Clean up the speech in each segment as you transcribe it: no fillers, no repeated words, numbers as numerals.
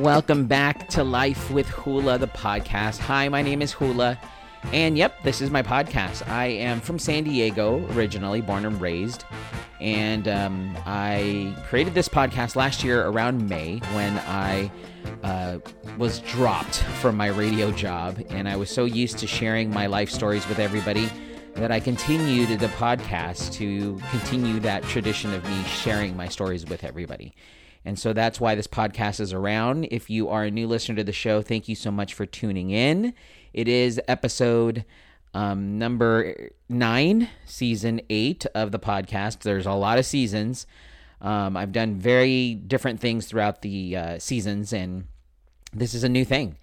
Welcome back to Life with Hula, the podcast. Hi, my name is Hula, and yep, this is my podcast. I am from San Diego, originally, born and raised, and I created this podcast last year around May when I was dropped from my radio job, and I was so used to sharing my life stories with everybody that I continued the podcast to continue that tradition of me sharing my stories with everybody. And so that's why this podcast is around. If you are a new listener to the show, thank you so much for tuning in. It is episode number 9, season 8 of the podcast. There's a lot of seasons. I've done very different things throughout the seasons, and this is a new thing.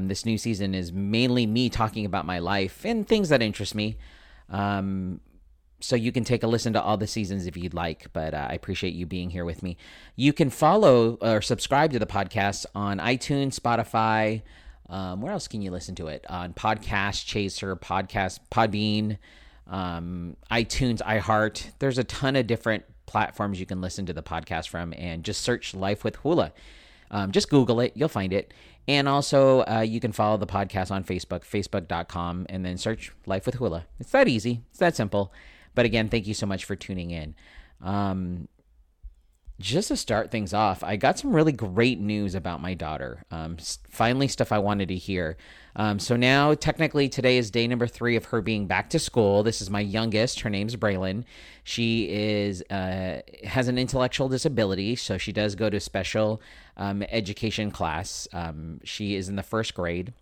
This new season is mainly me talking about my life and things that interest me. So you can take a listen to all the seasons if you'd like, but I appreciate you being here with me. You can follow or subscribe to the podcast on iTunes, Spotify. Where else can you listen to it? On Podcast Chaser, Podcast Podbean, iTunes, iHeart. There's a ton of different platforms you can listen to the podcast from, and just search Life with Hula. Just Google it. You'll find it. And also, you can follow the podcast on Facebook, facebook.com, and then search Life with Hula. It's that easy. It's that simple. But again, thank you so much for tuning in. Just to start things off, I got some really great news about my daughter. Finally, stuff I wanted to hear. So now, technically, today is day number 3 of her being back to school. This is my youngest. Her name's Braylon. She has an intellectual disability, so she does go to special education class. She is in the first grade,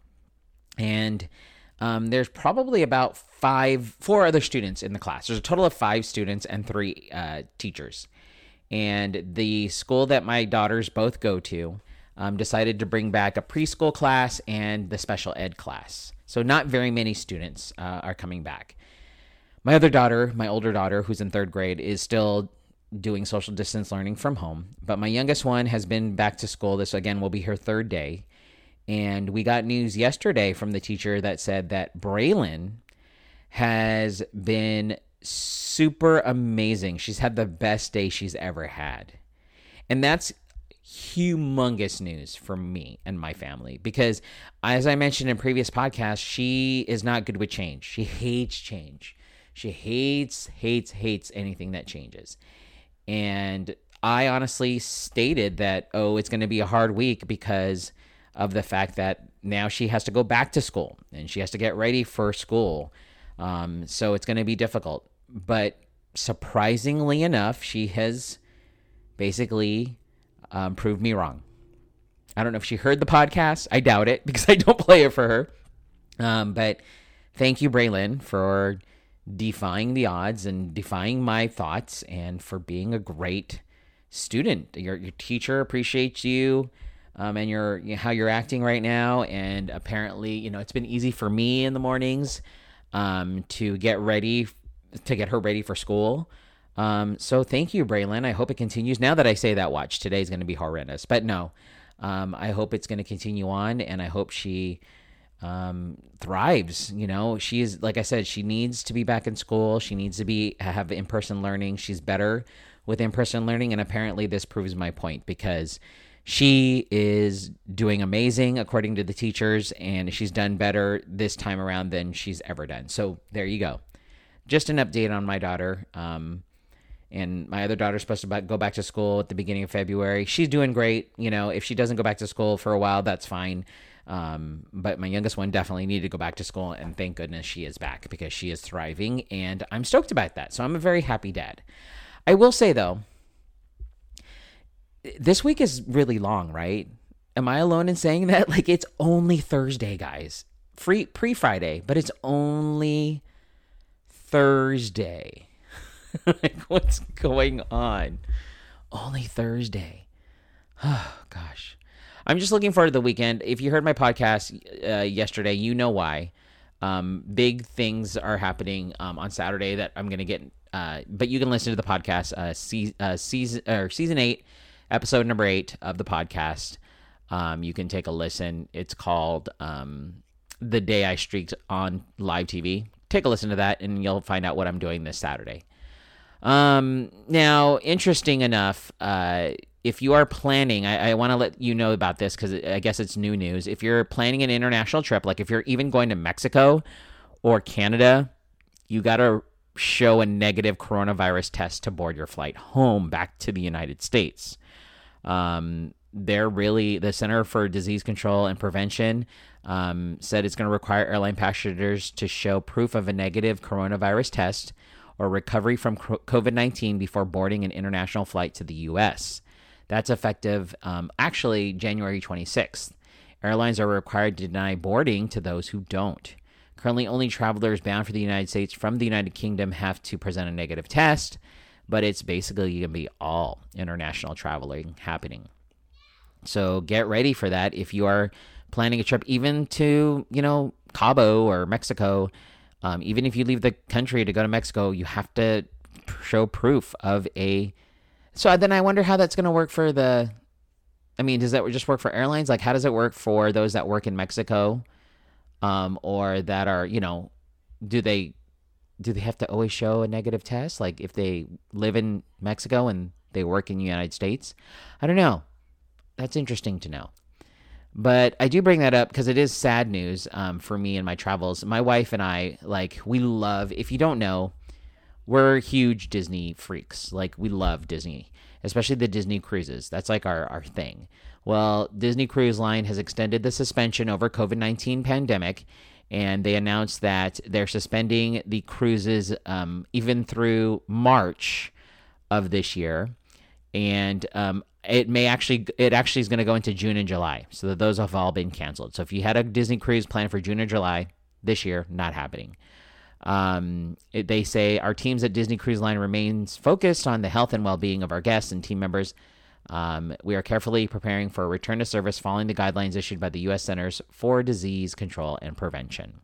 and there's probably about 4 other students in the class. There's a total of 5 students and 3 teachers. And the school that my daughters both go to decided to bring back a preschool class and the special ed class. So not very many students are coming back. My other daughter, my older daughter, who's in 3rd grade, is still doing social distance learning from home. But my youngest one has been back to school. This, again, will be her 3rd day. And we got news yesterday from the teacher that said that Braylon has been super amazing. She's had the best day she's ever had. And that's humongous news for me and my family because, as I mentioned in previous podcasts, she is not good with change. She hates change. She hates anything that changes. And I honestly stated that, it's going to be a hard week because of the fact that now she has to go back to school and she has to get ready for school. So it's going to be difficult. But surprisingly enough, she has basically proved me wrong. I don't know if she heard the podcast. I doubt it because I don't play it for her. But thank you, Braylon, for defying the odds and defying my thoughts and for being a great student. Your teacher appreciates you. And how you're acting right now, and apparently, it's been easy for me in the mornings to get her ready for school. So thank you, Braylon. I hope it continues. Now that I say that, watch, today's going to be horrendous, but no, I hope it's going to continue on, and I hope she thrives. She is, like I said, she needs to be back in school. She needs to have in-person learning. She's better with in-person learning, and apparently this proves my point because she is doing amazing according to the teachers, and she's done better this time around than she's ever done. So there you go. Just an update on my daughter. And my other daughter's supposed to go back to school at the beginning of February. She's doing great. If she doesn't go back to school for a while, that's fine. But my youngest one definitely needed to go back to school, and thank goodness she is back because she is thriving, and I'm stoked about that. So I'm a very happy dad. I will say, though, this week is really long, right? Am I alone in saying that? It's only Thursday, guys. Pre-Friday, but it's only Thursday. What's going on? Only Thursday. Oh, gosh. I'm just looking forward to the weekend. If you heard my podcast yesterday, you know why. Big things are happening on Saturday that I'm going to get. But you can listen to the podcast, Season 8. Episode number 8 of the podcast. You can take a listen. It's called The Day I Streaked on Live TV. Take a listen to that, and you'll find out what I'm doing this Saturday. Now, interesting enough, if you are planning, I want to let you know about this because I guess it's new news. If you're planning an international trip, like if you're even going to Mexico or Canada, you got to show a negative coronavirus test to board your flight home back to the United States. They're really, the Center for Disease Control and Prevention said it's going to require airline passengers to show proof of a negative coronavirus test or recovery from COVID-19 before boarding an international flight to the U.S. That's effective, actually, January 26th. Airlines are required to deny boarding to those who don't. Currently, only travelers bound for the United States from the United Kingdom have to present a negative test, but it's basically going to be all international traveling happening. So get ready for that. If you are planning a trip even to, you know, Cabo or Mexico, even if you leave the country to go to Mexico, you have to show proof of a... So then I wonder how that's going to work for the... I mean, does that just work for airlines? Like, how does it work for those that work in Mexico or that are, you know, do they have to always show a negative test? Like if they live in Mexico and they work in the United States? I don't know. That's interesting to know. But I do bring that up because it is sad news for me in my travels. My wife and I, like, we love, if you don't know, we're huge Disney freaks. Like, we love Disney, especially the Disney cruises. That's like our thing. Well, Disney Cruise Line has extended the suspension over COVID-19 pandemic, and they announced that they're suspending the cruises even through March of this year. And it actually is going to go into June and July. So those have all been canceled. So if you had a Disney cruise planned for June or July this year, not happening. They say our teams at Disney Cruise Line remains focused on the health and well-being of our guests and team members. We are carefully preparing for a return to service following the guidelines issued by the U.S. Centers for Disease Control and Prevention.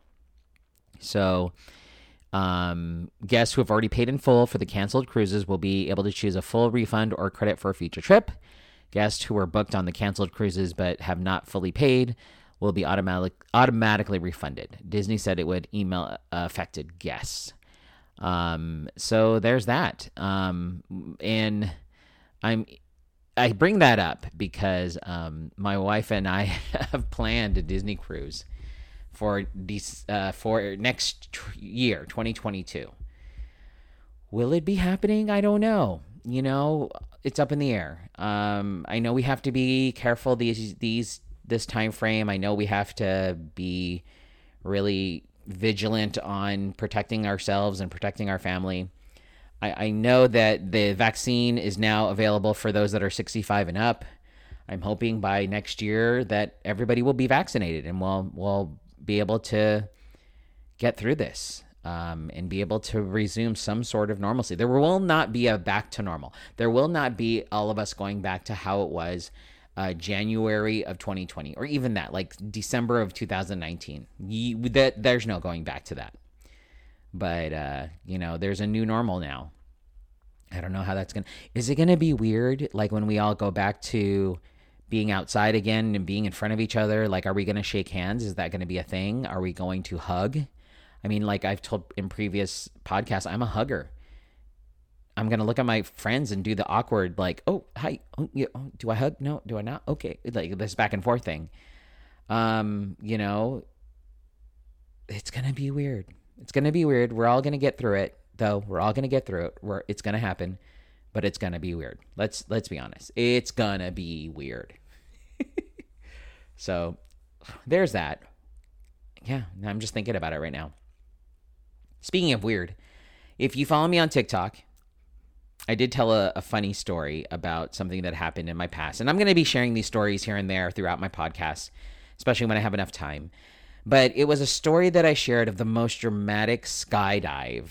So guests who have already paid in full for the canceled cruises will be able to choose a full refund or credit for a future trip. Guests who were booked on the canceled cruises but have not fully paid will be automatically refunded. Disney said it would email affected guests. So there's that. And I bring that up because my wife and I have planned a Disney cruise for next year, 2022. Will it be happening? I don't know. You know, it's up in the air. I know we have to be careful this time frame. I know we have to be really vigilant on protecting ourselves and protecting our family. I know that the vaccine is now available for those that are 65 and up. I'm hoping by next year that everybody will be vaccinated and we'll be able to get through this and be able to resume some sort of normalcy. There will not be a back to normal. There will not be all of us going back to how it was January of 2020, or even that, like December of 2019. There's no going back to that. But, you know, there's a new normal now. I don't know how that's going to... Is it going to be weird, like, when we all go back to being outside again and being in front of each other? Like, are we going to shake hands? Is that going to be a thing? Are we going to hug? I mean, like I've told in previous podcasts, I'm a hugger. I'm going to look at my friends and do the awkward, like, oh, hi, oh, yeah. Oh, do I hug? No, do I not? Okay, like this back and forth thing. You know, it's going to be weird. It's going to be weird. We're all going to get through it, though. We're all going to get through it. It's going to happen, but it's going to be weird. Let's be honest. It's going to be weird. So there's that. Yeah, I'm just thinking about it right now. Speaking of weird, if you follow me on TikTok, I did tell a funny story about something that happened in my past. And I'm going to be sharing these stories here and there throughout my podcast, especially when I have enough time. But it was a story that I shared of the most dramatic skydive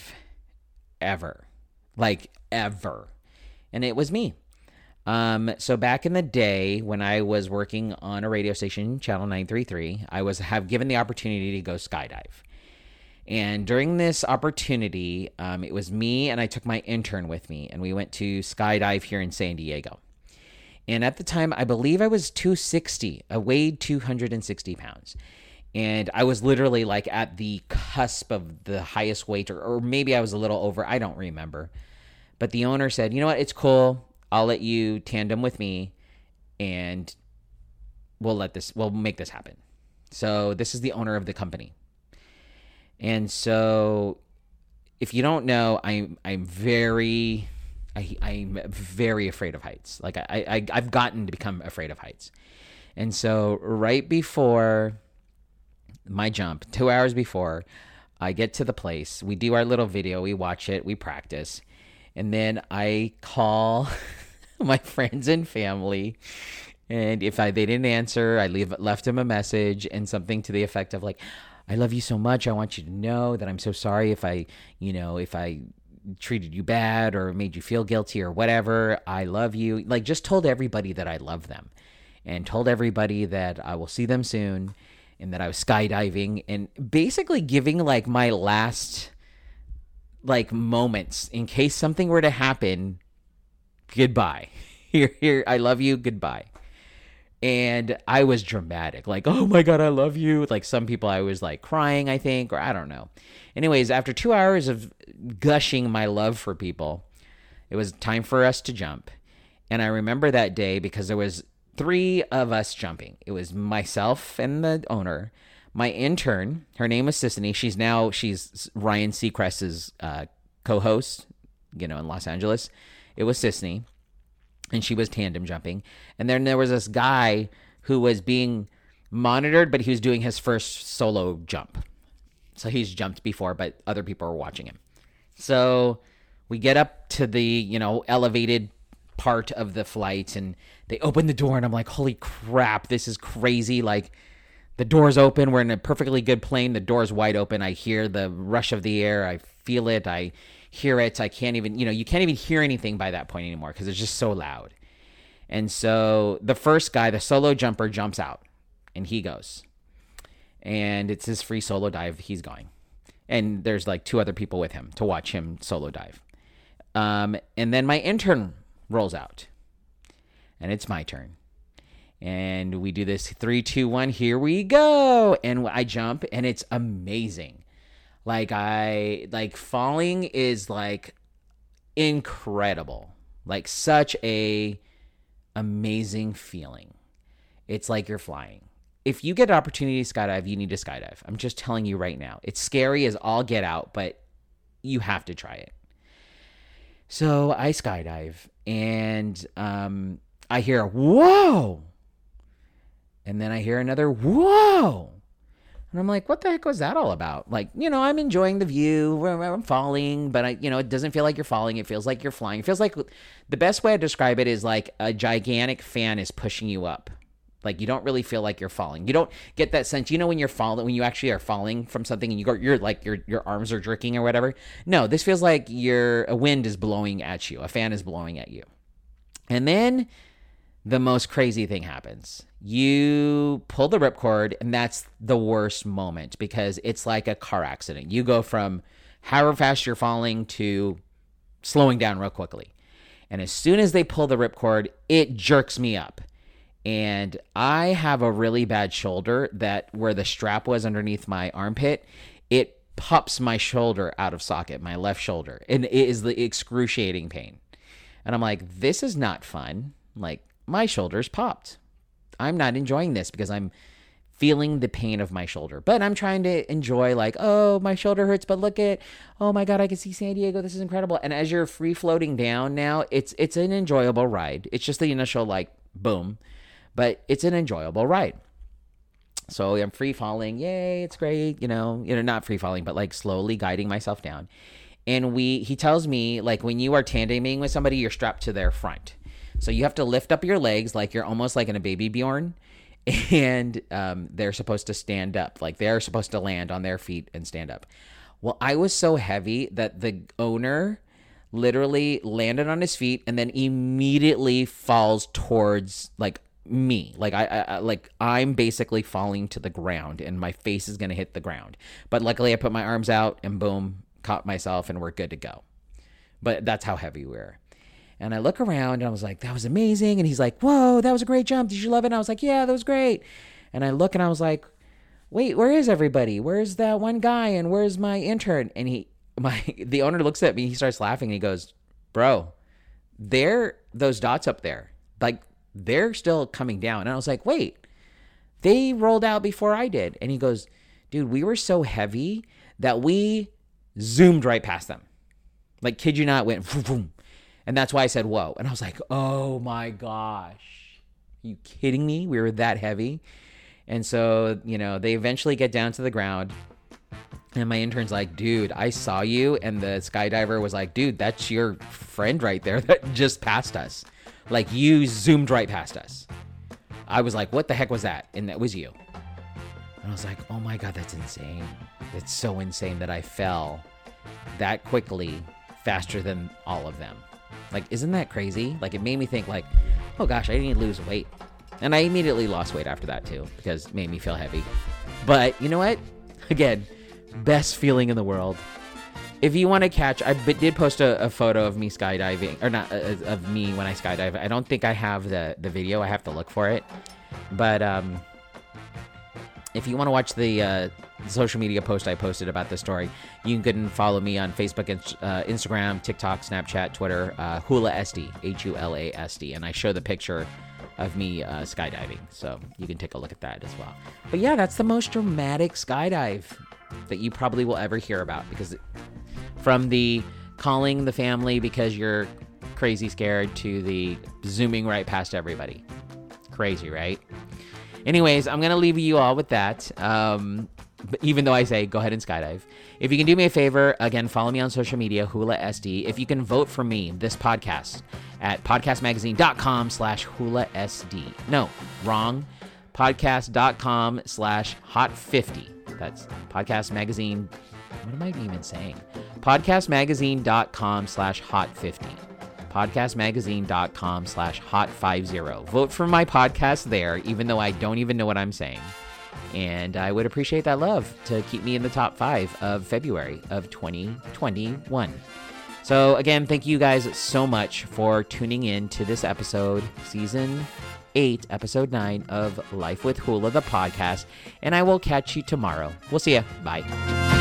ever. Like, ever. And it was me. So back in the day when I was working on a radio station, Channel 933, I was given the opportunity to go skydive. And during this opportunity, it was me and I took my intern with me, and we went to skydive here in San Diego. And at the time, I believe I was 260. I weighed 260 pounds. And I was literally like at the cusp of the highest weight, or maybe I was a little over. I don't remember. But the owner said, you know what? It's cool. I'll let you tandem with me and we'll make this happen. So this is the owner of the company. And so if you don't know, I'm very afraid of heights. Like I've gotten to become afraid of heights. And so right before my jump, 2 hours before, I get to the place. We do our little video. We watch it. We practice. And then I call my friends and family. And if they didn't answer, I left them a message and something to the effect of like, I love you so much. I want you to know that I'm so sorry if I treated you bad or made you feel guilty or whatever. I love you. Like, just told everybody that I love them and told everybody that I will see them soon and that I was skydiving and basically giving like my last like moments in case something were to happen. Goodbye. Here, I love you. Goodbye. And I was dramatic, like, oh my God, I love you. Like some people I was like crying, I think, or I don't know. Anyways, after 2 hours of gushing my love for people, it was time for us to jump. And I remember that day because there was 3 of us jumping. It was myself and the owner, my intern, her name is Sisney. She's Ryan Seacrest's co-host, in Los Angeles. It was Sisney. And she was tandem jumping. And then there was this guy who was being monitored, but he was doing his first solo jump. So he's jumped before, but other people were watching him. So we get up to the, elevated part of the flight and they open the door and I'm like, holy crap, this is crazy. Like the door's open. We're in a perfectly good plane. The door's wide open. I hear the rush of the air. I feel it. I can't even, you can't even hear anything by that point anymore because it's just so loud. And so the first guy, the solo jumper, jumps out and he goes. And it's his free solo dive. He's going. And there's like 2 other people with him to watch him solo dive. And then my intern rolls out and it's my turn. And we do this 3, 2, 1, here we go. And I jump and it's amazing. Like falling is like incredible, like such a amazing feeling. It's like you're flying. If you get an opportunity to skydive, you need to skydive. I'm just telling you right now, it's scary as all get out, but you have to try it. So I skydive and, I hear, whoa. And then I hear another, whoa. And I'm like, what the heck was that all about? Like, I'm enjoying the view. I'm falling, but it doesn't feel like you're falling. It feels like you're flying. It feels like the best way I describe it is like a gigantic fan is pushing you up. Like you don't really feel like you're falling. You don't get that sense. When you're falling, when you actually are falling from something and you go, you're like your arms are jerking or whatever. No, this feels like a wind is blowing at you. A fan is blowing at you. And then the most crazy thing happens. You pull the ripcord, and that's the worst moment because it's like a car accident. You go from however fast you're falling to slowing down real quickly. And as soon as they pull the ripcord, it jerks me up. And I have a really bad shoulder that where the strap was underneath my armpit, it pops my shoulder out of socket, my left shoulder. And it is the excruciating pain. And I'm like, this is not fun. Like, my shoulder's popped. I'm not enjoying this because I'm feeling the pain of my shoulder, but I'm trying to enjoy like, oh, my shoulder hurts, but look at, oh my God, I can see San Diego. This is incredible. And as you're free floating down now, it's an enjoyable ride. It's just the initial like boom, but it's an enjoyable ride. So I'm free falling. Yay. It's great. Not free falling, but like slowly guiding myself down. And he tells me like, when you are tandeming with somebody, you're strapped to their front. So you have to lift up your legs like you're almost like in a baby Bjorn, and they're supposed to stand up. Like they're supposed to land on their feet and stand up. Well, I was so heavy that the owner literally landed on his feet and then immediately falls towards like me. Like I'm basically falling to the ground and my face is going to hit the ground. But luckily I put my arms out and boom, caught myself and we're good to go. But that's how heavy we were. And I look around and I was like, that was amazing. And he's like, whoa, that was a great jump. Did you love it? And I was like, yeah, that was great. And I look and I was like, wait, where is everybody? Where's that one guy? And where's my intern? And the owner looks at me, he starts laughing and he goes, bro, those dots up there, like they're still coming down. And I was like, wait, they rolled out before I did. And he goes, dude, we were so heavy that we zoomed right past them. Like, kid you not, went vroom, vroom. And that's why I said, whoa. And I was like, oh my gosh, are you kidding me? We were that heavy. And so, you know, they eventually get down to the ground. And my intern's like, dude, I saw you. And the skydiver was like, dude, that's your friend right there that just passed us. Like, you zoomed right past us. I was like, what the heck was that? And that was you. And I was like, oh my God, that's insane. It's so insane that I fell that quickly, faster than all of them. Like, isn't that crazy? Like, it made me think like, oh gosh, I didn't lose weight. And I immediately lost weight after that too, because it made me feel heavy. But you know what? Again, best feeling in the world. If you want to catch, I did post a photo of me skydiving, or not, of me when I skydive. I don't think I have the video. I have to look for it. But if you want to watch the social media post I posted about the story, you can follow me on Facebook, Instagram, TikTok, Snapchat, Twitter, HulaSD, HulaSD. And I show the picture of me skydiving. So you can take a look at that as well. But yeah, that's the most dramatic skydive that you probably will ever hear about, because from the calling the family because you're crazy scared to the zooming right past everybody. Crazy, right? Anyways, I'm going to leave you all with that. Even though I say go ahead and skydive. If you can do me a favor, again, follow me on social media, HulaSD. If you can vote for me, this podcast, at podcastmagazine.com/HulaSD. No, wrong. Podcast.com/hot50. That's Podcast Magazine. What am I even saying? Podcastmagazine.com/hot50. Podcastmagazine.com/hot50. Vote for my podcast there, even though I don't even know what I'm saying. And I would appreciate that love to keep me in the top 5 of February of 2021. So again, thank you guys so much for tuning in to this episode, season 8, episode 9 of Life with Hula, the podcast. And I will catch you tomorrow. We'll see ya. Bye.